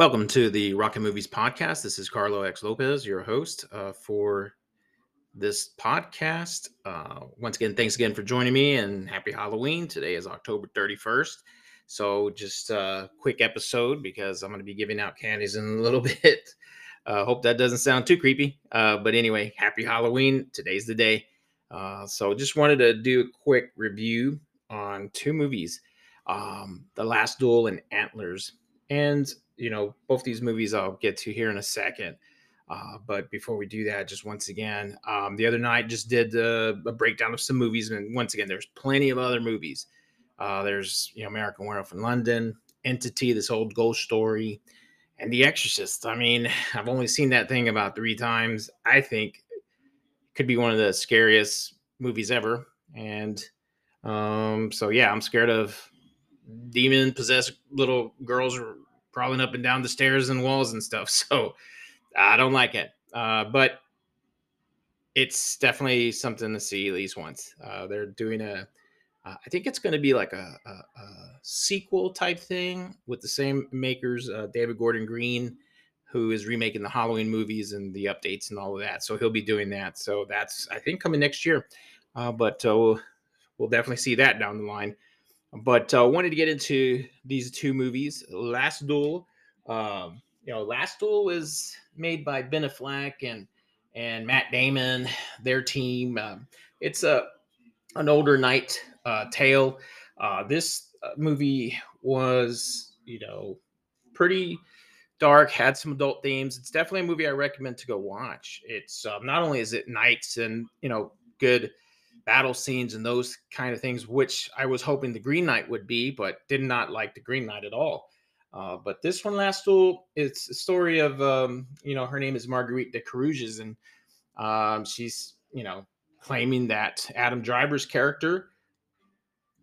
Welcome to the Rocket Movies Podcast. This is Carlo X. Lopez, your host for this podcast. Once again, thanks again for joining me and happy Halloween. Today is October 31st. So just a quick episode because I'm going to be giving out candies in a little bit. Hope that doesn't sound too creepy. But anyway, happy Halloween. Today's the day. So just wanted to do a quick review on two movies, The Last Duel and Antlers. And, you know, both these movies I'll get to here in a second. But before we do that, just once again, the other night just did a breakdown of some movies. And once again, there's plenty of other movies. There's, you know, American Werewolf in London, Entity, this old ghost story, and The Exorcist. I mean, I've only seen that thing about 3 times. I think it could be one of the scariest movies ever. And so, yeah, I'm scared of demon possessed little girls crawling up and down the stairs and walls and stuff. So I don't like it, but it's definitely something to see at least once. They're doing I think it's going to be like a sequel type thing with the same makers, David Gordon Green, who is remaking the Halloween movies and the updates and all of that. So he'll be doing that. So that's, I think, coming next year, but we'll definitely see that down the line. But I wanted to get into these two movies. Last Duel, Last Duel was made by Ben Affleck and Matt Damon, their team. It's an older knight tale. This movie was, you know, pretty dark, had some adult themes. It's definitely a movie I recommend to go watch. It's not only is it knights and, you know, good battle scenes and those kind of things, which I was hoping the Green Knight would be, but did not like the Green Knight at all. But this one, Last Duel, it's a story of, her name is Marguerite de Carrouges, and she's, you know, claiming that Adam Driver's character,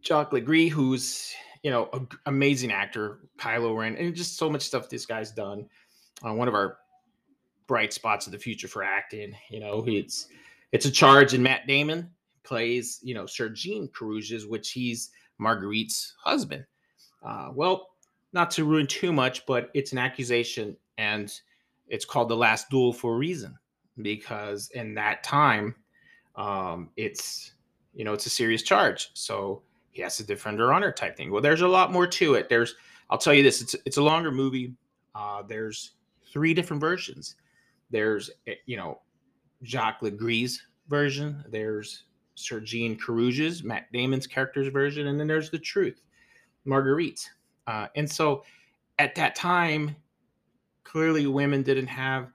Jacques Le Gris, who's, you know, an amazing actor, Kylo Ren, and just so much stuff this guy's done. One of our bright spots of the future for acting, you know, it's a charge, and Matt Damon plays, you know, Sir Jean Carrouges, which he's Marguerite's husband. Well, not to ruin too much, but it's an accusation, and it's called The Last Duel for a reason, because in that time, it's, you know, it's a serious charge. So he has to defend her honor type thing. Well, there's a lot more to it. I'll tell you this, it's a longer movie. There's 3 different versions. There's, you know, Jacques Le Gris' version. There's Sir Jean Carrouges, Matt Damon's character's version, and then there's the truth, Marguerite. And so at that time, clearly women didn't have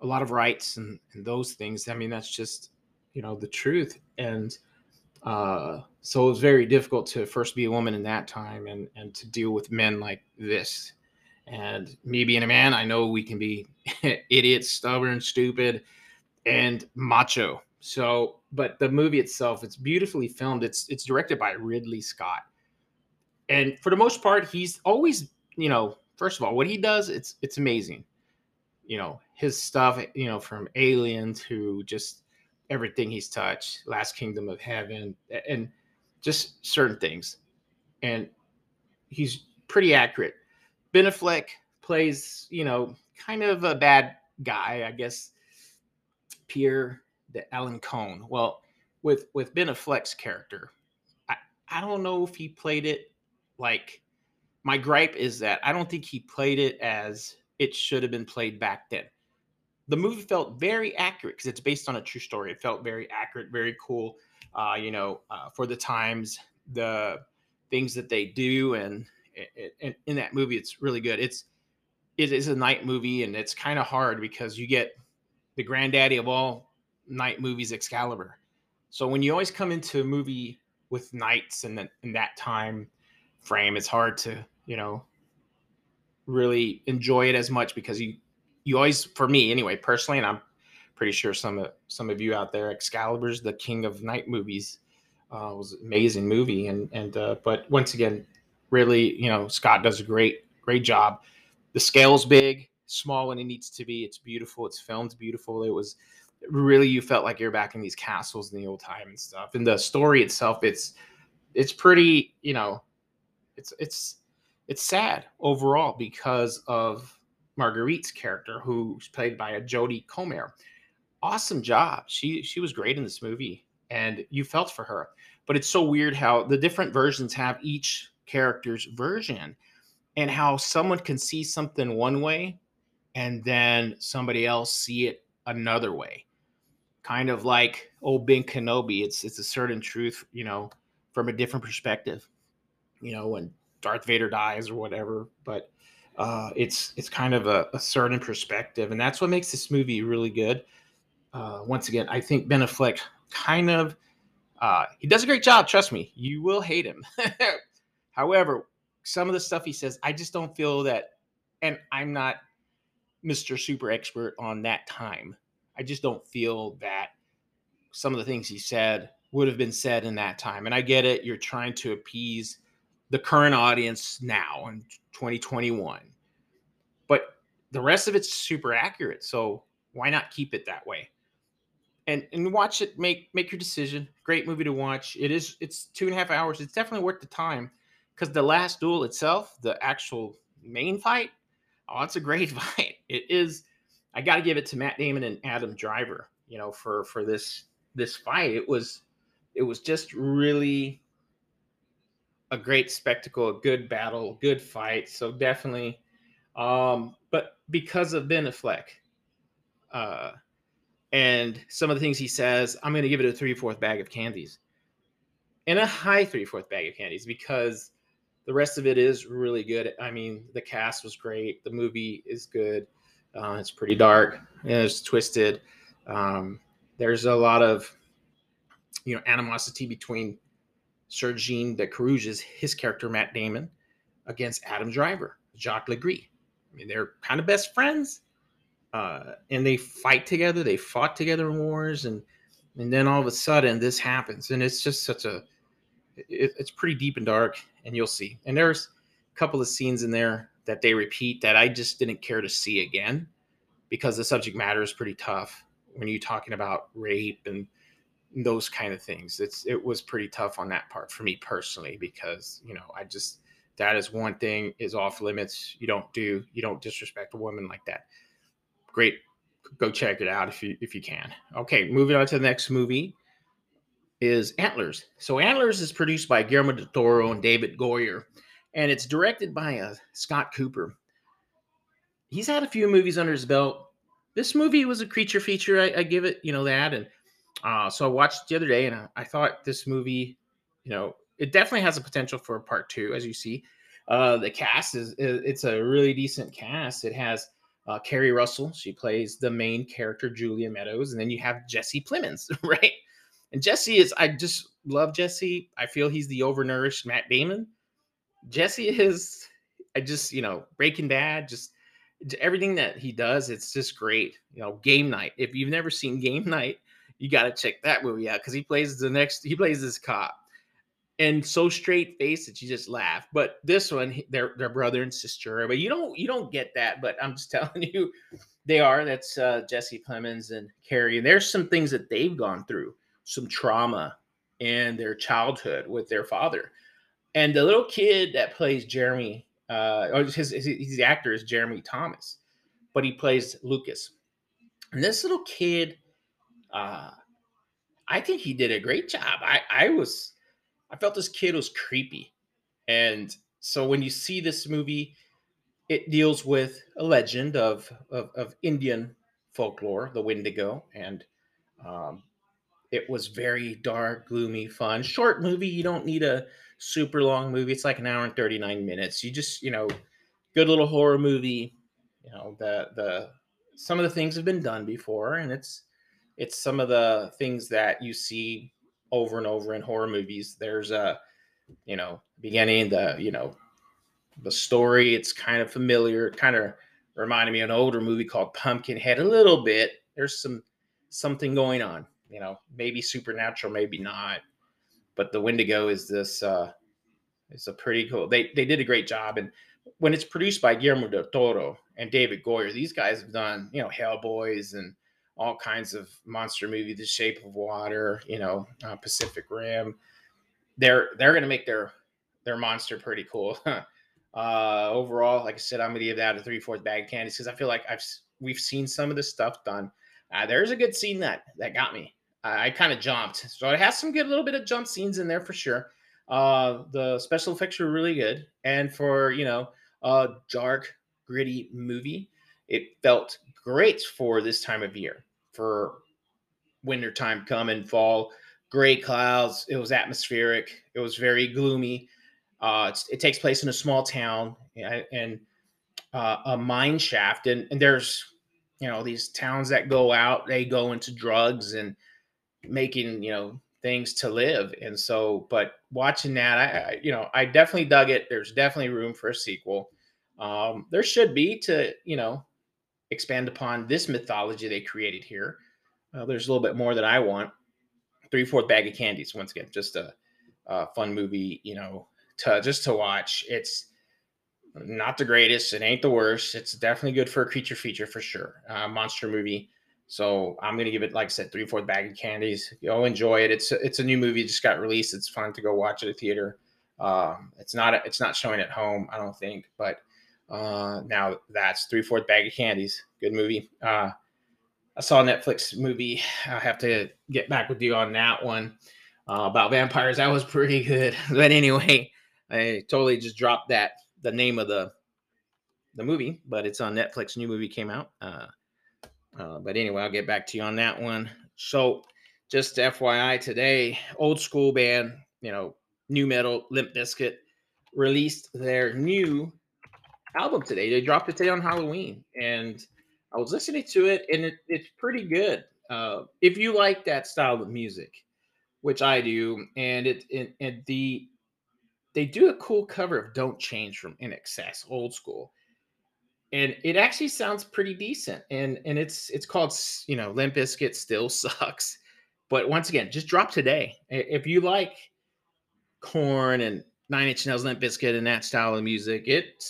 a lot of rights and those things. I mean, that's just, you know, the truth. And so it was very difficult to first be a woman in that time and to deal with men like this. And me being a man, I know we can be idiots, stubborn, stupid, and macho. So, but the movie itself, it's beautifully filmed. It's directed by Ridley Scott. And for the most part, he's always, you know, first of all, what he does, it's amazing. You know, his stuff, you know, from Alien to just everything he's touched, Last Kingdom of Heaven, and just certain things. And he's pretty accurate. Ben Affleck plays, you know, kind of a bad guy, I guess, Pierre d'Alençon. Well, with Ben Affleck's character, I don't know if he played it like, my gripe is that I don't think he played it as it should have been played back then. The movie felt very accurate because it's based on a true story. It felt very accurate, very cool, for the times, the things that they do. And in that movie, it's really good. It is a night movie, and it's kind of hard because you get the granddaddy of all night movies, Excalibur. So when you always come into a movie with knights and in that time frame, it's hard to, you know, really enjoy it as much because you always, for me anyway, personally, and I'm pretty sure some of you out there, Excalibur's the king of night movies. Was an amazing movie, and but once again, really, you know, Scott does a great job. The scale's big, small when it needs to be. It's beautiful. It's filmed beautiful. It was really, you felt like you're back in these castles in the old time and stuff. And the story itself, it's pretty, you know, it's sad overall because of Marguerite's character, who's played by a Jodie Comer. Awesome job. She was great in this movie, and you felt for her. But it's so weird how the different versions have each character's version, and how someone can see something one way and then somebody else see it another way. Kind of like old Ben Kenobi. It's a certain truth, you know, from a different perspective, you know, when Darth Vader dies or whatever, but it's kind of a certain perspective. And that's what makes this movie really good. Once again, I think Ben Affleck kind of, he does a great job. Trust me, you will hate him. However, some of the stuff he says, I just don't feel that. And I'm not Mr. Super Expert on that time. I just don't feel that some of the things he said would have been said in that time. And I get it. You're trying to appease the current audience now in 2021, but the rest of it's super accurate. So why not keep it that way? And watch it, make your decision. Great movie to watch. It's 2.5 hours. It's definitely worth the time, because the last duel itself, the actual main fight, oh, it's a great fight. It is. I got to give it to Matt Damon and Adam Driver, you know, for this fight. It was just really a great spectacle, a good battle, a good fight. So definitely, but because of Ben Affleck, and some of the things he says, I'm going to give it a 3/4 bag of candies, and a high 3/4 bag of candies, because the rest of it is really good. I mean, the cast was great. The movie is good. It's pretty dark. It's twisted. There's a lot of, you know, animosity between Sir Jean de Carrouges, his character Matt Damon, against Adam Driver, Jacques Le Gris. I mean, they're kind of best friends, and they fight together. They fought together in wars, and then all of a sudden this happens, and it's just such a. It's pretty deep and dark, and you'll see. And there's a couple of scenes in there that they repeat that I just didn't care to see again, because the subject matter is pretty tough when you're talking about rape and those kind of things. It was pretty tough on that part for me personally, because, you know, I just, that is one thing is off limits. You don't disrespect a woman like that. Great. Go check it out if you can. Okay. Moving on to the next movie is Antlers. So Antlers is produced by Guillermo del Toro and David Goyer, and it's directed by Scott Cooper. He's had a few movies under his belt. This movie was a creature feature. I give it, you know, that. And so I watched it the other day, and I thought this movie, you know, it definitely has a potential for a part 2, as you see. The cast it's a really decent cast. It has Keri Russell. She plays the main character, Julia Meadows. And then you have Jesse Plemons, right? And Jesse is, I just love Jesse. I feel he's the overnourished Matt Damon. Jesse is, I just, you know, Breaking Bad, just everything that he does, it's just great. You know, Game Night. If you've never seen Game Night, you got to check that movie out, because he plays this cop, and so straight faced that you just laugh. But this one, they're brother and sister, but you don't get that. But I'm just telling you, they are. That's Jesse Plemons and Carrie. And there's some things that they've gone through, some trauma in their childhood with their father. And the little kid that plays Jeremy, or his actor is Jeremy Thomas, but he plays Lucas. And this little kid, I think he did a great job. I felt this kid was creepy. And so when you see this movie, it deals with a legend of Indian folklore, the Wendigo. And it was very dark, gloomy, fun, short movie. You don't need a super long movie. It's like an hour and 39 minutes. You just, you know, good little horror movie. You know, the some of the things have been done before, and it's some of the things that you see over and over in horror movies. There's a, you know, beginning, the, you know, the story. It's kind of familiar. It kind of reminded me of an older movie called Pumpkinhead a little bit. There's something going on, you know, maybe supernatural, maybe not. But the Wendigo is this, it's a pretty cool, they did a great job. And when it's produced by Guillermo del Toro and David Goyer, these guys have done, you know, Hellboys and all kinds of monster movies, The Shape of Water, you know, Pacific Rim. They're going to make their monster pretty cool. Overall, like I said, I'm going to give that a 3/4 bag of candies because I feel like we've seen some of the stuff done. There's a good scene that got me. I kind of jumped. So it has some good little bit of jump scenes in there for sure. The special effects were really good. And for, you know, a dark, gritty movie, it felt great for this time of year. For wintertime come and fall, gray clouds. It was atmospheric. It was very gloomy. It takes place in a small town and a mine shaft. And there's, you know, these towns that go out, they go into drugs and making, you know, things to live. And so, but watching that, I definitely dug it. There's definitely room for a sequel. There should be to, you know, expand upon this mythology they created here. There's a little bit more that I want. 3/4 bag of candies. Once again, just a fun movie, you know, just to watch. It's not the greatest. It ain't the worst. It's definitely good for a creature feature for sure. Monster movie. So I'm going to give it, like I said, 3/4 bag of candies. Go enjoy it. It's a new movie. It just got released. It's fun to go watch at a theater. It's not showing at home, I don't think, but now that's 3/4 bag of candies. Good movie. I saw a Netflix movie. I have to get back with you on that one about vampires. That was pretty good. But anyway, I totally just dropped the name of the movie, but it's on Netflix. New movie came out. But anyway, I'll get back to you on that one. So just FYI today, old school band, you know, new metal, Limp Bizkit, released their new album today. They dropped it today on Halloween. And I was listening to it, and it's pretty good. If you like that style of music, which I do, and they do a cool cover of "Don't Change" from INXS, old school, and it actually sounds pretty decent. And it's called, you know, Limp Bizkit Still Sucks, but once again, just drop today. If you like Korn and Nine Inch Nails, Limp Bizkit, and that style of music, it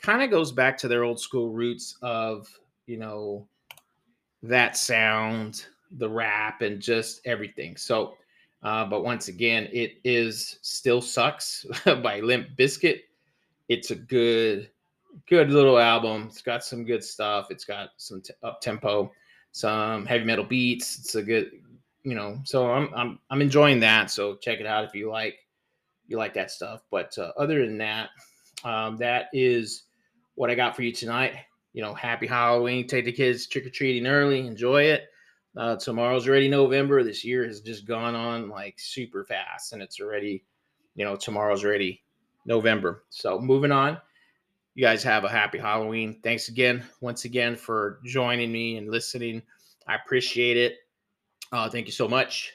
kind of goes back to their old school roots of, you know, that sound, the rap, and just everything. So, but once again, it is Still Sucks by Limp Bizkit. It's a good little album. It's got some good stuff. It's got some up-tempo, some heavy metal beats. It's a good, you know, so I'm enjoying that. So check it out if you like that stuff. But other than that, that is what I got for you tonight. You know, happy Halloween. Take the kids trick-or-treating early. Enjoy it. Tomorrow's already November. This year has just gone on like super fast, and it's already, you know, tomorrow's already November. So moving on, you guys have a happy Halloween. Thanks again, once again, for joining me and listening. I appreciate it. Thank you so much.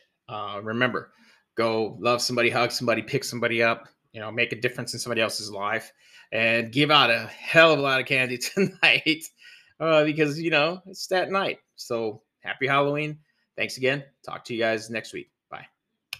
Remember, go love somebody, hug somebody, pick somebody up. You know, make a difference in somebody else's life, and give out a hell of a lot of candy tonight because, you know, it's that night. So happy Halloween. Thanks again. Talk to you guys next week.